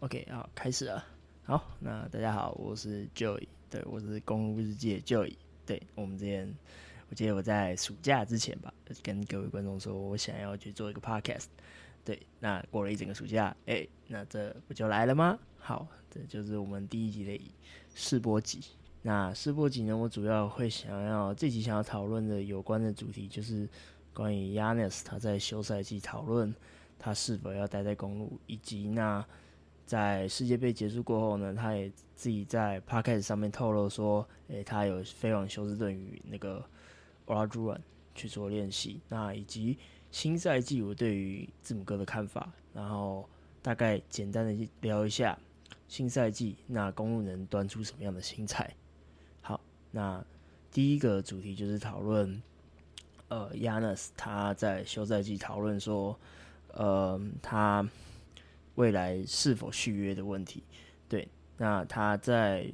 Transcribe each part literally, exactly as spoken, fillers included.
OK， 好，开始了。好，那大家好，我是 Joey， 对，我是公路日记的 Joey。对，我们之前，我记得我在暑假之前吧，跟各位观众说我想要去做一个 podcast。对，那过了一整个暑假，哎、欸，那这不就来了吗？好，这就是我们第一集的试播集。那试播集呢，我主要会想要这集想要讨论的有关的主题就是关于 Giannis 他在休赛季讨论他是否要待在公路，以及那在世界杯结束过后呢，他也自己在 podcast 上面透露说，欸、他有飞往休斯顿与那个 Olajuwon 去做练习。那以及新赛季我对于字母哥的看法，然后大概简单的聊一下新赛季那公路能端出什么样的新菜。好，那第一个主题就是讨论，呃 ，Giannis 他在休赛季讨论说，呃，他未来是否续约的问题。对，那他在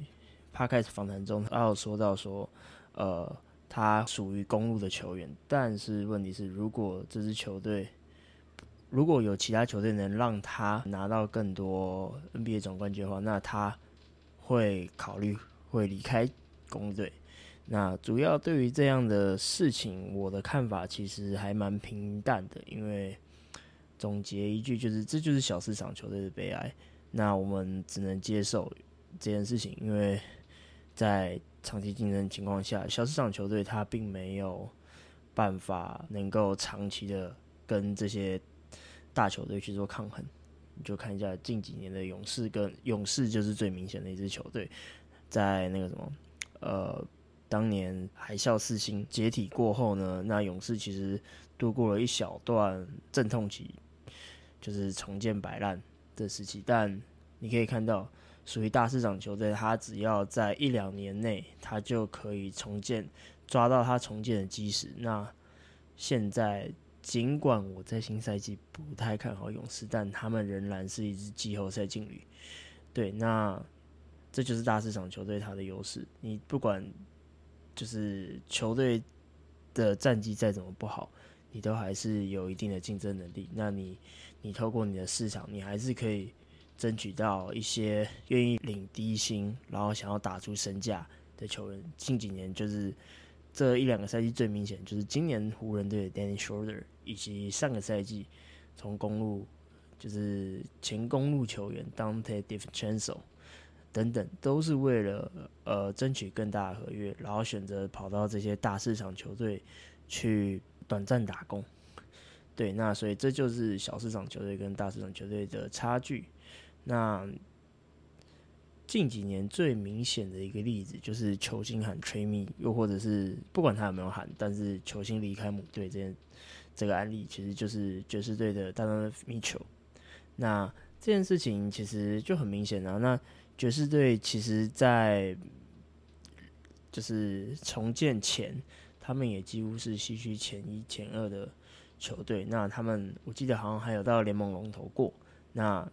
Podcast 访谈中，他有说到说，呃，他属于公路的球员，但是问题是，如果这支球队如果有其他球队能让他拿到更多 N B A 总冠军的话，那他会考虑会离开公路队。那主要对于这样的事情，我的看法其实还蛮平淡的，因为总结一句就是，这就是小市场球队的悲哀。那我们只能接受这件事情，因为在长期竞争情况下，小市场球队他并没有办法能够长期的跟这些大球队去做抗衡。你就看一下近几年的勇士，跟勇士就是最明显的一支球队，在那个什么，呃。当年海啸四星解体过后呢，那勇士其实度过了一小段阵痛期，就是重建摆烂的时期。但你可以看到，属于大市场球队，他只要在一两年内，他就可以重建，抓到他重建的基石。那现在，尽管我在新赛季不太看好勇士，但他们仍然是一支季后赛劲旅。对，那这就是大市场球队他的优势。你不管，就是球队的战绩再怎么不好，你都还是有一定的竞争能力。那你你透过你的市场，你还是可以争取到一些愿意领低薪，然后想要打出身价的球员。近几年就是这一两个赛季最明显，就是今年湖人队的 Danny Schroeder， 以及上个赛季从公路就是前公路球员 Donte DiVincenzo。等等，都是为了呃争取更大的合约，然后选择跑到这些大市场球队去短暂打工。对，那所以这就是小市场球队跟大市场球队的差距。那近几年最明显的一个例子就是球星喊 trade me， 又或者是不管他有没有喊，但是球星离开母队这件这个案例，其实就是爵士队的 Donovan Mitchell。那这件事情其实就很明显啊，那爵士队其实在就是重建前，他们也几乎是西区前一前二的球队。那他们我记得好像还有到联盟龙头过。那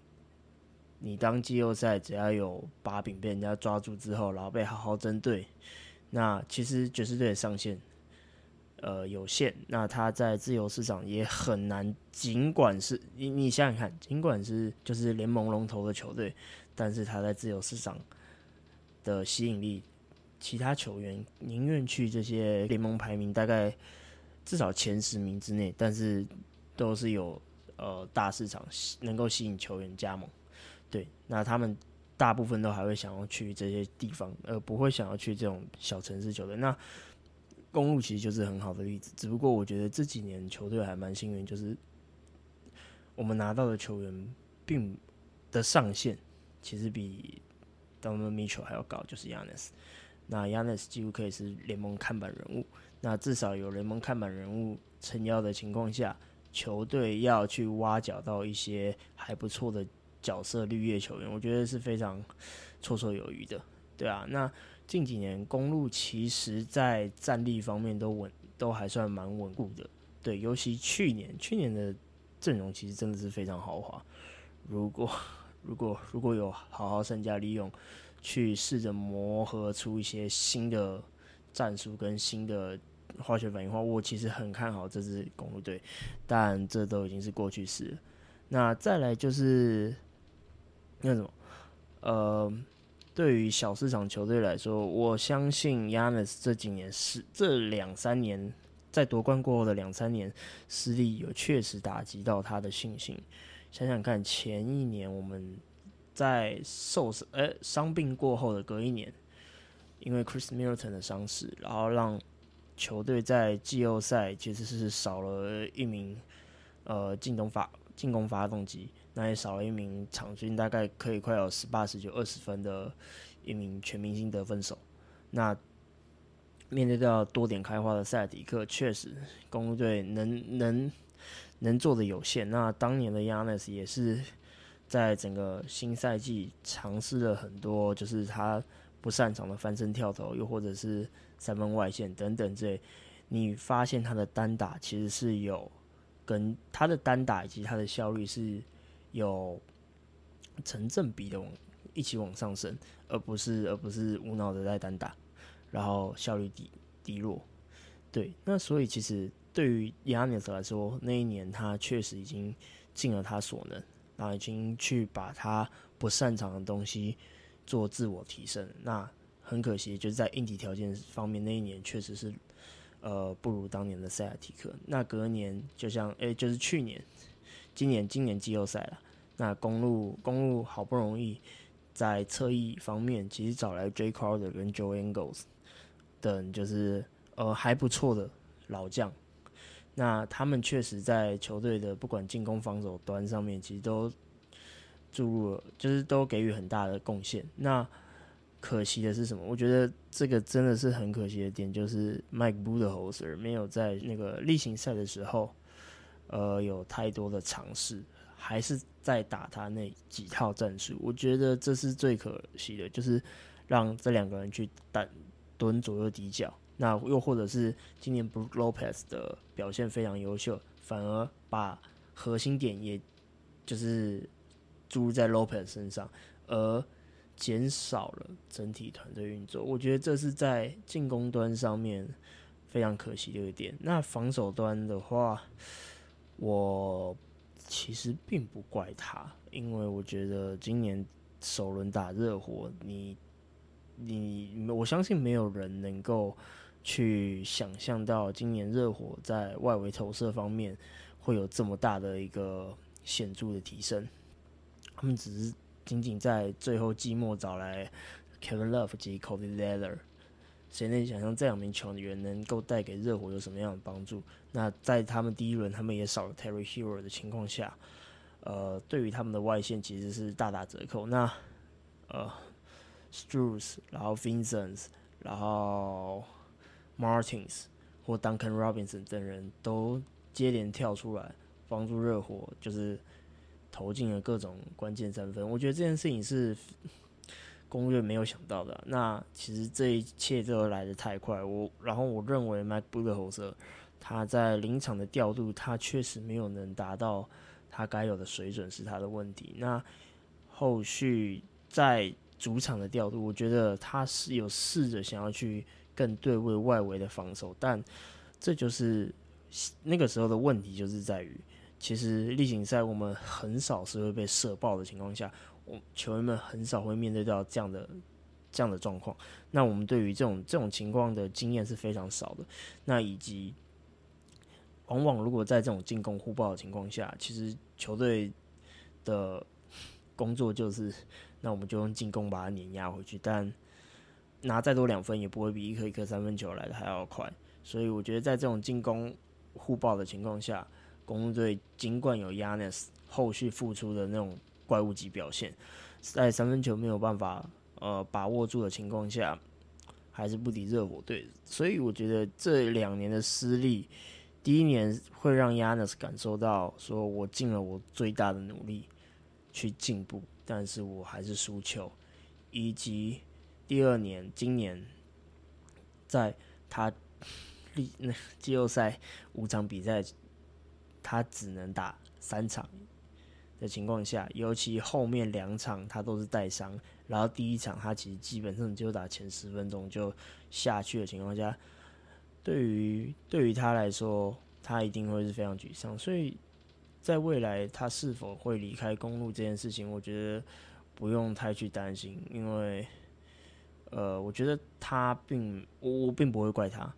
你当季后赛只要有把柄被人家抓住之后，然后被好好针对，那其实爵士队的上限呃有限。那他在自由市场也很难，尽管是 你, 你想想看，尽管是就是联盟龙头的球队，但是他在自由市场的吸引力，其他球员宁愿去这些联盟排名大概至少前十名之内，但是都是有呃大市场能够吸引球员加盟。对，那他们大部分都还会想要去这些地方，而不会想要去这种小城市球队。那公路其实就是很好的例子，只不过我觉得这几年球队还蛮幸运，就是我们拿到的球员并的上限，其实比 Donovan Mitchell 还要高，就是 Giannis。那 Giannis 几乎可以是联盟看板人物。那至少有联盟看板人物撑腰的情况下，球队要去挖角到一些还不错的角色绿叶球员，我觉得是非常绰绰有余的。对啊，那近几年公路其实在战力方面都稳，都还算蛮稳固的。对，尤其去年，去年的阵容其实真的是非常豪华。如果如果如果有好好善加利用，去试着磨合出一些新的战术跟新的化学反应的话，我其实很看好这支公路队，但这都已经是过去式了。那再来就是那什么，呃，对于小市场球队来说，我相信 Giannis 这几年是这两三年在夺冠过后的两三年实力有确实打击到他的信心。想想看，前一年我们在受伤呃伤病过后的隔一年，因为 Khris Middleton 的伤势，然后让球队在季后赛其实是少了一名呃进攻发进攻发动机，那也少了一名场均大概可以快有十八、十九、二十分的一名全明星得分手。那面对到多点开花的塞尔提克，确实公鹿队能能能做的有限。那当年的 Giannis 也是在整个新赛季尝试了很多，就是他不擅长的翻身跳投，又或者是三分外线等等之类。你发现他的单打其实是有跟他的单打以及他的效率是有成正比的往一起往上升，而不是而不是无脑的在单打，然后效率低低落。对，那所以其实对于 Giannis 来说，那一年他确实已经尽了他所能，然后已经去把他不擅长的东西做自我提升。那很可惜，就是在硬体条件方面，那一年确实是呃不如当年的塞尔提克。那隔年就像诶，就是去年，今年今年季后赛了，那公路公路好不容易在侧翼方面，其实找来 Jae Crowder 跟 Joey等就是呃还不错的老将，那他们确实在球队的不管进攻防守端上面，其实都注入了，就是都给予很大的贡献。那可惜的是什么？我觉得这个真的是很可惜的点，就是 Mike Budenholzer 没有在那个例行赛的时候，呃，有太多的尝试，还是在打他那几套战术。我觉得这是最可惜的，就是让这两个人去打蹲左右底角。那又或者是今年 Brook Lopez 的表现非常优秀，反而把核心点也就是注入在 Lopez 身上，而减少了整体团队运作。我觉得这是在进攻端上面非常可惜的一点。那防守端的话，我其实并不怪他，因为我觉得今年首轮打热火，你你我相信没有人能够去想象到今年热火在外围投射方面会有这么大的一个显著的提升。他们只是仅仅在最后季末找来 Kevin Love 及 Cody Zeller， 谁能想象这两名球员能够带给热火有什么样的帮助？那在他们第一轮他们也少了 Terry Herro 的情况下，呃，对于他们的外线其实是大打折扣。那呃。Strus， 然后 Vincent， 然后 Martins 或 Duncan Robinson 等人都接连跳出来，帮助热火就是投进了各种关键三分。我觉得这件事情是公路队没有想到的啊。那其实这一切都来得太快。我然后我认为 Mike Budenholzer 他在临场的调度，他确实没有能达到他该有的水准，是他的问题。那后续在主场的调度，我觉得他是有试着想要去更对位外围的防守，但这就是那个时候的问题，就是在于其实例行赛我们很少是会被射爆的情况下，我球员们很少会面对到这样的这样的状况。那我们对于这种这种情况的经验是非常少的。那以及往往如果在这种进攻互爆的情况下，其实球队的工作就是，那我们就用进攻把它碾压回去，但拿再多两分也不会比一颗一颗三分球来的还要快。所以我觉得在这种进攻互爆的情况下，公鹿队尽管有 Giannis 后续付出的那种怪物级表现，在三分球没有办法呃把握住的情况下，还是不敌热火队。所以我觉得这两年的失利，第一年会让 Giannis 感受到说我尽了我最大的努力去进步，但是我还是输球，以及第二年，今年在他季后赛五场比赛，他只能打三场的情况下，尤其后面两场他都是带伤，然后第一场他其实基本上就打前十分钟就下去的情况下，对于对于他来说，他一定会是非常沮丧，所以。在未来他是否会离开公路这件事情，我觉得不用太去担心，因为呃，我觉得他并我我并不会怪他，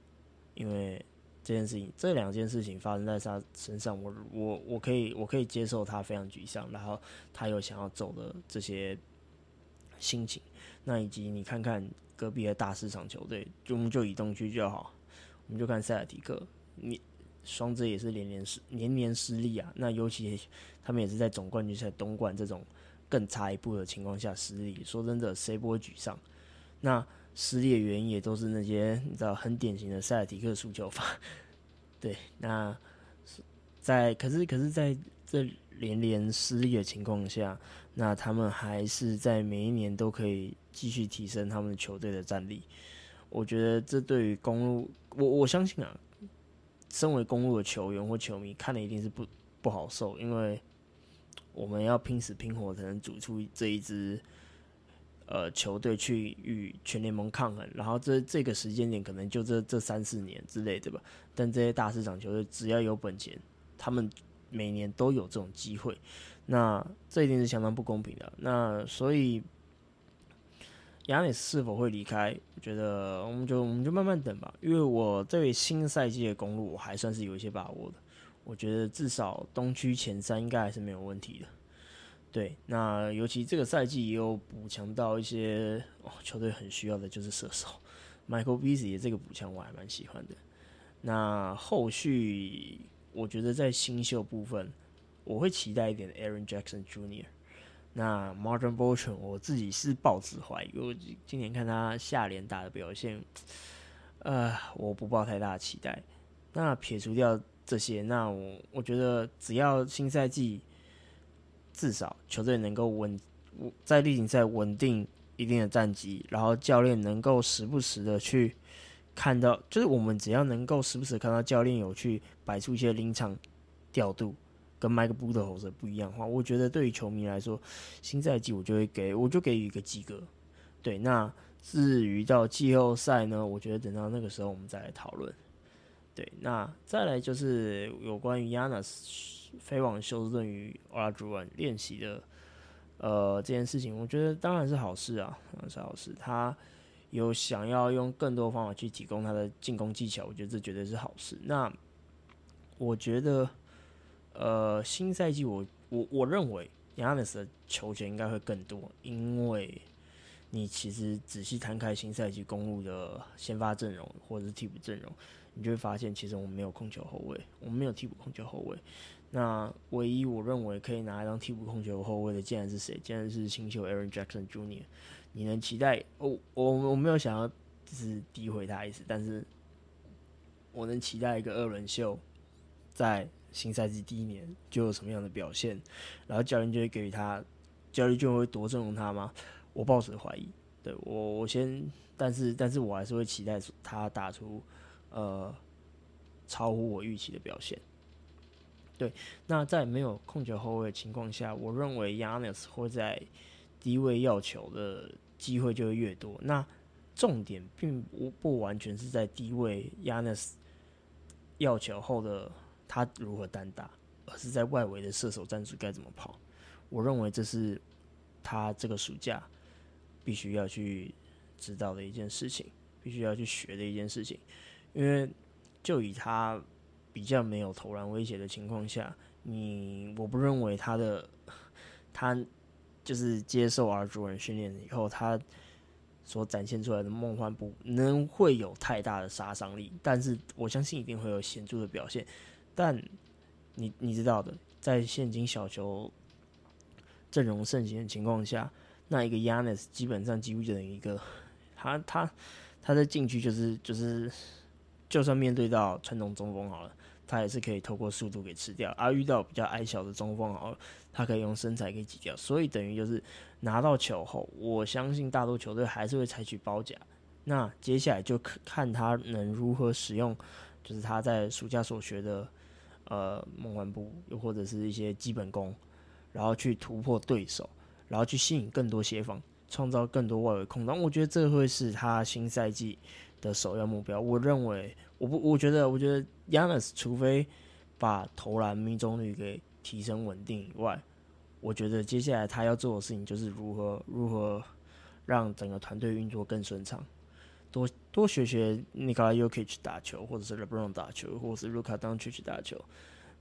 因为这件事情，这两件事情发生在他身上，我我我可以我可以接受他非常沮丧，然后他有想要走的这些心情。那以及你看看隔壁的大市场球队，就我们就以东区就好，我们就看塞尔提克，你双子也是连连失年年失利啊。那尤其他们也是在总冠军赛、东冠这种更差一步的情况下失利。说真的，谁不会沮丧？那失利的原因也都是那些你知道很典型的塞尔提克输球法。对，那在可是可是在这连连失利的情况下，那他们还是在每一年都可以继续提升他们球队的战力。我觉得这对于公鹿，我我相信啊。身为公鹿的球员或球迷，看的一定是 不, 不好受，因为我们要拼死拼活才能组出这一支呃球队去与全联盟抗衡。然后这这个时间点可能就这这三四年之类的吧。但这些大市场球队只要有本钱，他们每年都有这种机会。那这一定是相当不公平的。那所以Giannis是否会离开？我觉得我们就我们就慢慢等吧，因为我对新赛季的公路我还算是有一些把握的。我觉得至少东区前三应该还是没有问题的。对，那尤其这个赛季也有补强到一些、哦、球队很需要的就是射手 ，Michael Beasick 这个补强我还蛮喜欢的。那后续我觉得在新秀部分，我会期待一点 Aaron Jackson Junior那 Martin Boltron 我自己是抱持怀疑，我今年看他下联打的表现，呃，我不抱太大的期待。那撇除掉这些，那我我觉得只要新赛季至少球队能够稳在例行赛稳定一定的战绩，然后教练能够时不时的去看到，就是我们只要能够时不时看到教练有去摆出一些临场调度。跟 Mike Budenholzer 不一样的话，我觉得对于球迷来说，新赛季我就会给我就给予一个及格。对，那至于到季后赛呢，我觉得等到那个时候我们再来讨论。对，那再来就是有关于 Giannis 飞往休斯顿与 Olajuwon 练习的呃这件事情，我觉得当然是好事啊，当然是好事。他有想要用更多方法去提供他的进攻技巧，我觉得这绝对是好事。那我觉得。呃，新赛季我我我认为 Giannis 的球权应该会更多，因为你其实仔细摊开新赛季公鹿的先发阵容或者是替补阵容，你就会发现其实我们没有控球后卫，我们没有替补控球后卫。那唯一我认为可以拿来当替补控球后卫的，竟然是谁？竟然是新秀 Aaron Jackson Junior你能期待？哦，我我没有想要就是诋毁他意思，但是我能期待一个二轮秀在。新赛季第一年就有什么样的表现，然后教练就会给予他，教练就会多重用他吗？我抱持怀疑。对我，我先，但是，但是我还是会期待他打出呃超乎我预期的表现。对，那在没有控球后卫的情况下，我认为 Giannis 会在低位要球的机会就会越多。那重点并不不完全是在低位 Giannis 要球后的。他如何单打，而是在外围的射手战术该怎么跑？我认为这是他这个暑假必须要去知道的一件事情，必须要去学的一件事情。因为就以他比较没有投篮威胁的情况下，你我不认为他的他就是接受 Olajuwon 训练以后，他所展现出来的梦幻不能会有太大的杀伤力，但是我相信一定会有显著的表现。但你你知道的，在现今小球阵容盛行的情况下，那一个 Giannis 基本上几乎就等于一个他他他在禁区就是就是，就算面对到传统中锋好了，他也是可以透过速度给吃掉。而、啊、遇到比较矮小的中锋好了，他可以用身材给挤掉。所以等于就是拿到球后，我相信大多球队还是会采取包夹。那接下来就看他能如何使用。就是他在暑假所学的，呃，梦幻步，又或者是一些基本功，然后去突破对手，然后去吸引更多协防，创造更多外围空档。我觉得这会是他新赛季的首要目标。我认为，我不，我觉得，我觉得 Giannis 除非把投篮命中率给提升稳定以外，我觉得接下来他要做的事情就是如何如何让整个团队运作更顺畅，多多学学 Nikola Jokić 打球，或者是 LeBron 打球，或者是 Luka Doncic 打球。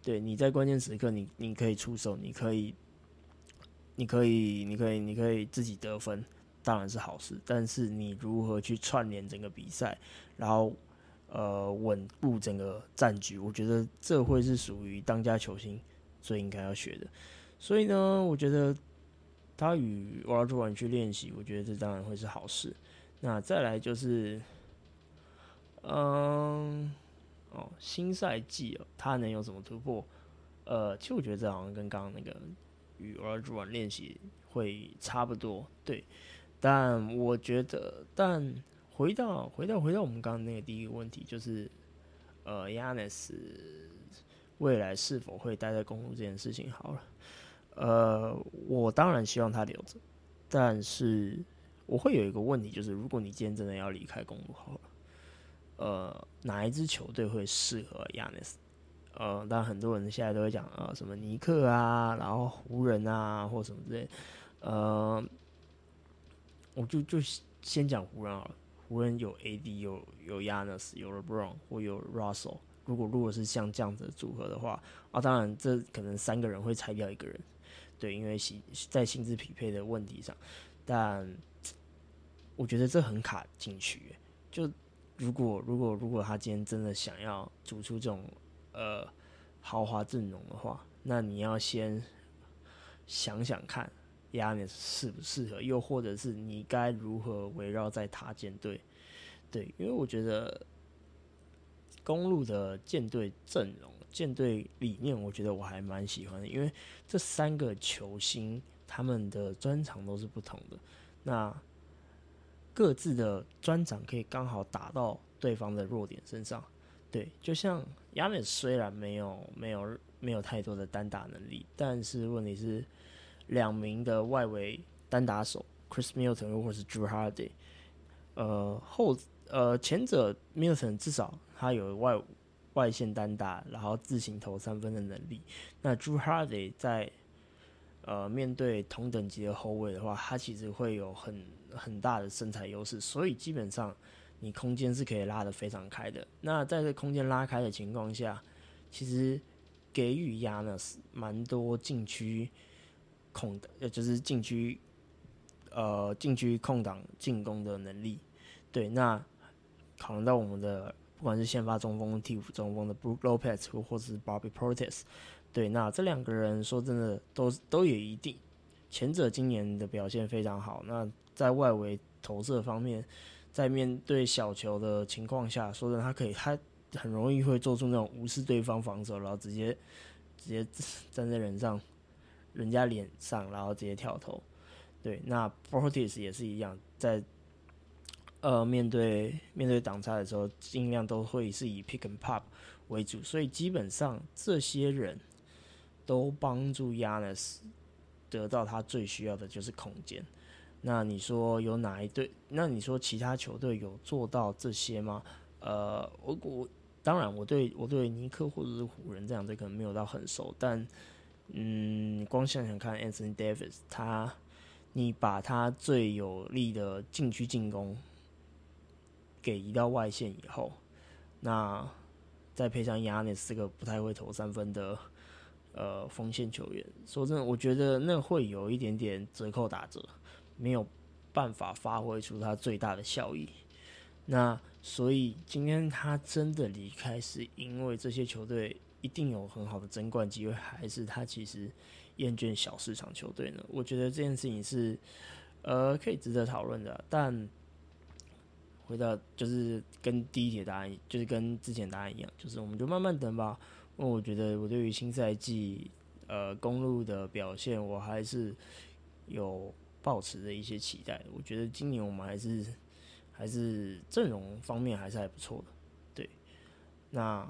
对，你在关键时刻你，你可以出手，你可以，你可以，你可以，你可以自己得分，当然是好事。但是你如何去串联整个比赛，然后呃稳固整个战局，我觉得这会是属于当家球星最应该要学的。所以呢，我觉得他与Olajuwon去练习，我觉得这当然会是好事。那再来就是，嗯。哦，新赛季哦，他能有什么突破？呃，其实我觉得这好像跟刚刚那个与 Olajuwon 练习会差不多，对。但我觉得，但回到回到回到我们刚刚那个第一个问题，就是呃 ，Giannis 未来是否会待在公路这件事情，好了，呃，我当然希望他留着，但是我会有一个问题，就是如果你今天真的要离开公路，好了。呃，哪一支球队会适合 Giannis？ 呃，当然很多人现在都会讲呃什么尼克啊，然后湖人啊，或什么之类的。呃，我就就先讲湖人好了。湖人有 A D， 有有 Giannis， 有 LeBron 或有 Russell。如果如果是像这样子的组合的话，啊，当然这可能三个人会裁掉一个人，对，因为在薪资匹配的问题上，但我觉得这很卡进去、欸，就。如果如果如果他今天真的想要组出这种呃豪华阵容的话，那你要先想想看 Giannis 适不适合，又或者是你该如何围绕在他舰队。对，因为我觉得公鹿的舰队阵容、舰队理念，我觉得我还蛮喜欢的，因为这三个球星他们的专长都是不同的。那各自的专长可以刚好打到对方的弱点身上，对，就像亚美虽然没有没有没有太多的单打能力，但是问题是两名的外围单打手 Khris Middleton 或是 Jrue Holiday， 呃后呃前者 Middleton 至少他有外外线单打，然后自行投三分的能力，那 Jrue Holiday 在呃面对同等级的后卫的话，他其实会有很很大的身材优势，所以基本上你空间是可以拉得非常开的。那在这空间拉开的情况下，其实给予 Giannis 蛮多禁区空的，就是禁区呃禁区空档进攻的能力。对，那考量到我们的不管是先发中锋、替补中锋的 Brook Lopez 或或是 Bobby Portis， 对，那这两个人说真的都都也一定，前者今年的表现非常好，那。在外围投射方面，在面对小球的情况下，说真的，他可以，他很容易会做出那种无视对方防守，然后直接直接站在人上，人家脸上，然后直接跳投。对，那 Portis 也是一样，在呃面对面对挡拆的时候，尽量都会是以 pick and pop 为主，所以基本上这些人都帮助 Giannis 得到他最需要的就是空间。那你说有哪一队？那你说其他球队有做到这些吗？呃，我我当然我对我对尼克或者是湖人这两队可能没有到很熟，但嗯，光想想看 ，Anthony Davis 他，你把他最有力的禁区进攻给移到外线以后，那再配上 Giannis 这个不太会投三分的呃锋线球员，说真的，我觉得那会有一点点折扣打折。没有办法发挥出他最大的效益，那所以今天他真的离开，是因为这些球队一定有很好的争冠机会，还是他其实厌倦小市场球队呢？我觉得这件事情是呃可以值得讨论的、啊。但回到就是跟第一题答案，就是跟之前答案一样，就是我们就慢慢等吧。因为我觉得我对于新赛季呃公路的表现，我还是有。抱持的一些期待，我觉得今年我们还是还是阵容方面还是还不错的，对。那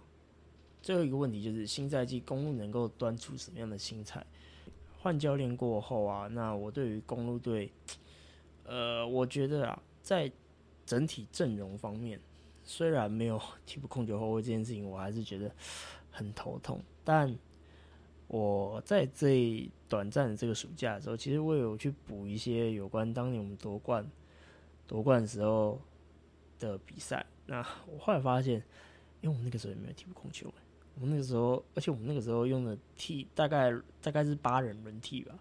最后一个问题就是新赛季公鹿能够端出什么样的新菜？换教练过后啊，那我对于公鹿队，呃，我觉得啊，在整体阵容方面，虽然没有替补控球后卫这件事情，我还是觉得很头痛，但我在这短暂的这个暑假的时候，其实我有去补一些有关当年我们夺冠夺冠的时候的比赛。那我后来发现，因为我们那个时候也没有替补控球、欸，我们那个时候，而且我们那个时候用的替大概大概是八人轮替吧，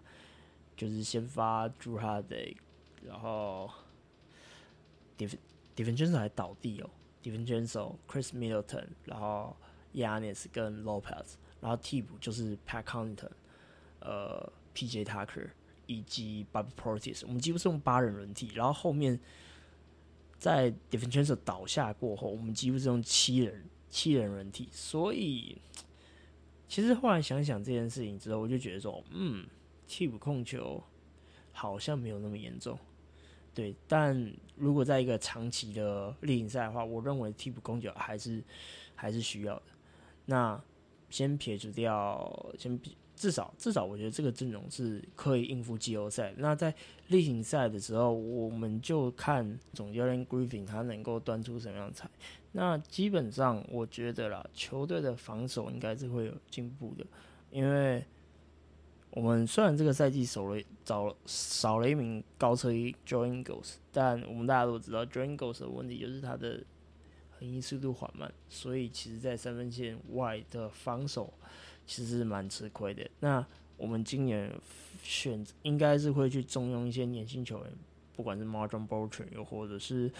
就是先发 Jrue Holiday， 然后 Divincenzo 还倒地哦 ，Divincenzo、Khris Middleton， 然后 Giannis 跟 Lopez， 然后替补就是 Pat Connaughton， 呃 ，P J. Tucker 以及 Bobby Portis， 我们几乎是用八人轮替，然后后面在 Divincenzo 倒下过后，我们几乎是用七人。七人轮替，所以其实后来想想这件事情之后，我就觉得说，嗯，替补控球好像没有那么严重，对。但如果在一个长期的例行赛的话，我认为替补控球还是还是需要的。那先撇除掉，先至少至少我觉得这个阵容是可以应付季后赛。那在例行赛的时候，我们就看总教练 Griffin 他能够端出什么样的菜。那基本上我觉得啦，球队的防守应该是会有进步的，因为我们虽然这个赛季少了少了一名高车一 Joe Ingles， 但我们大家都知道 Joe Ingles 的问题就是他的横移速度缓慢，所以其实在三分线外的防守其实是蛮吃亏的。那我们今年选应该是会去重用一些年轻球员，不管是 Martin Boltron 又或者是。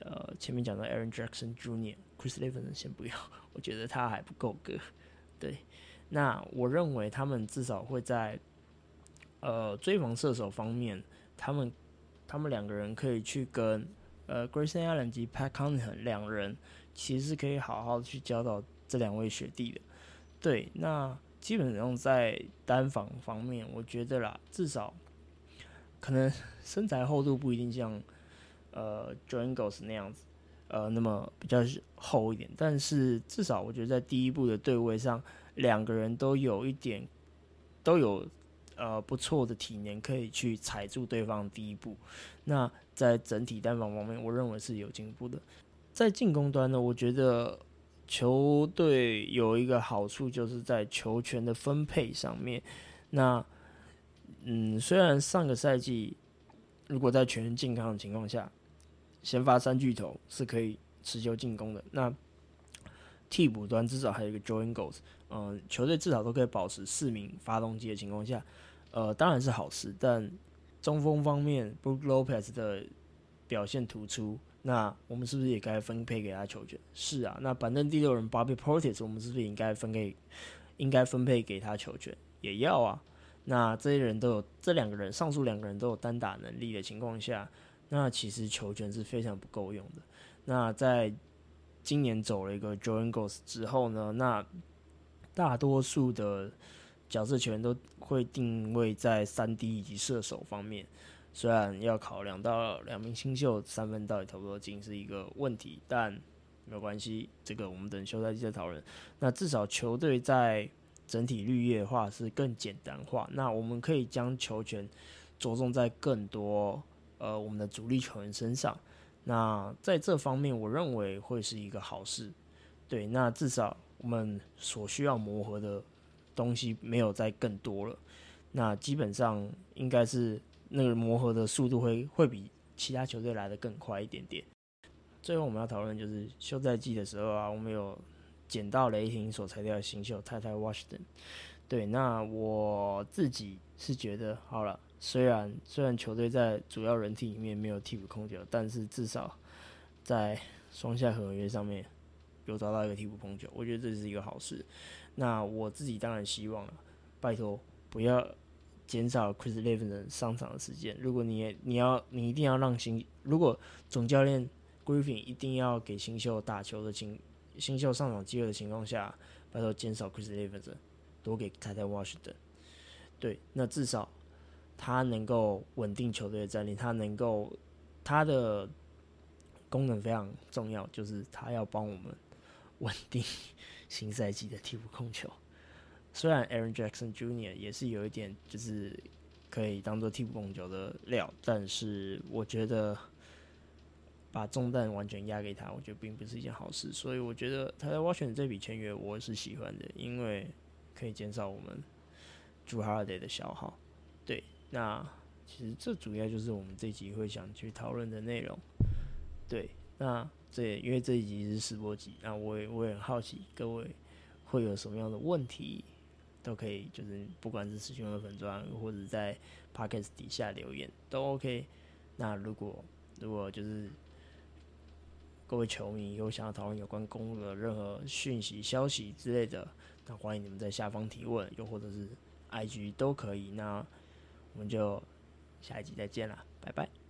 呃，前面讲到 Aaron Jackson Junior、Chris Levinson 先不要，我觉得他还不够格。对，那我认为他们至少会在呃追防射手方面，他们他们两个人可以去跟呃 Grayson Allen 及 Pat Cunningham 两人，其实是可以好好去教导这两位学弟的。对，那基本上在单防方面，我觉得啦，至少可能身材厚度不一定像。呃 Joingos 那样子，呃，那么比较厚一点，但是至少我觉得在第一步的对位上，两个人都有一点，都有呃不错的体能，可以去踩住对方第一步。那在整体单防方面，我认为是有进步的。在进攻端呢，我觉得球队有一个好处，就是在球权的分配上面。那嗯，虽然上个赛季如果在全员健康的情况下，先发三巨头是可以持球进攻的。那替补端至少还有一个 Joe Ingles， 嗯，球队至少都可以保持四名发动机的情况下，呃，当然是好事。但中锋方面 ，Brook Lopez 的表现突出，那我们是不是也该分配给他球权？是啊，那板凳第六人 Bobby Portis， 我们是不是也应该分给应该分配给他球权？也要啊。那这些人都有，这两个人，上述两个人都有单打能力的情况下，那其实球权是非常不够用的。那在今年走了一个 Joe Ingles 之后呢，那大多数的角色球员都会定位在 三 D 以及射手方面，虽然要考量到两名新秀三分到底投不投进是一个问题，但没有关系，这个我们等休赛季再讨论。那至少球队在整体绿叶化是更简单化，那我们可以将球权着重在更多呃我们的主力球员身上。那在这方面，我认为会是一个好事。对，那至少我们所需要磨合的东西没有再更多了。那基本上应该是那个磨合的速度会会比其他球队来得更快一点点。最后我们要讨论就是休赛季的时候啊，我们有。捡到雷霆所裁掉的新秀泰泰 Washington， 对，那我自己是觉得好了，虽然虽然球队在主要人体里面没有替补控球，但是至少在双向合约上面有找到一个替补控球，我觉得这是一个好事。那我自己当然希望了，拜托不要减少 Chris Levinson 上场的时间。如果你你要你一定要让新，如果总教练 Griffin 一定要给新秀打球的情。新秀上场机会的情况下，拜托减少 Chris Levinson， 多给 Ty Washington。对，那至少他能够稳定球队的战力，他能够他的功能非常重要，就是他要帮我们稳定新赛季的替补控球。虽然 Aaron Jackson Junior 也是有一点就是可以当做替补控球的料，但是我觉得。把重担完全压给他，我觉得并不是一件好事，所以我觉得他在 Washington 这笔签约我是喜欢的，因为可以减少我们 Jrue Holiday 的消耗。对，那其实这主要就是我们这一集会想去讨论的内容。对，那这也因为这一集是试播集，那我也我也很好奇各位会有什么样的问题，都可以就是不管是私讯的粉专或者在 podcast 底下留言都 OK。那如果如果就是各位球迷有想要讨论有关公路的任何讯息、消息之类的，那欢迎你们在下方提问，又或者是 I G 都可以。那我们就下一集再见啦，拜拜。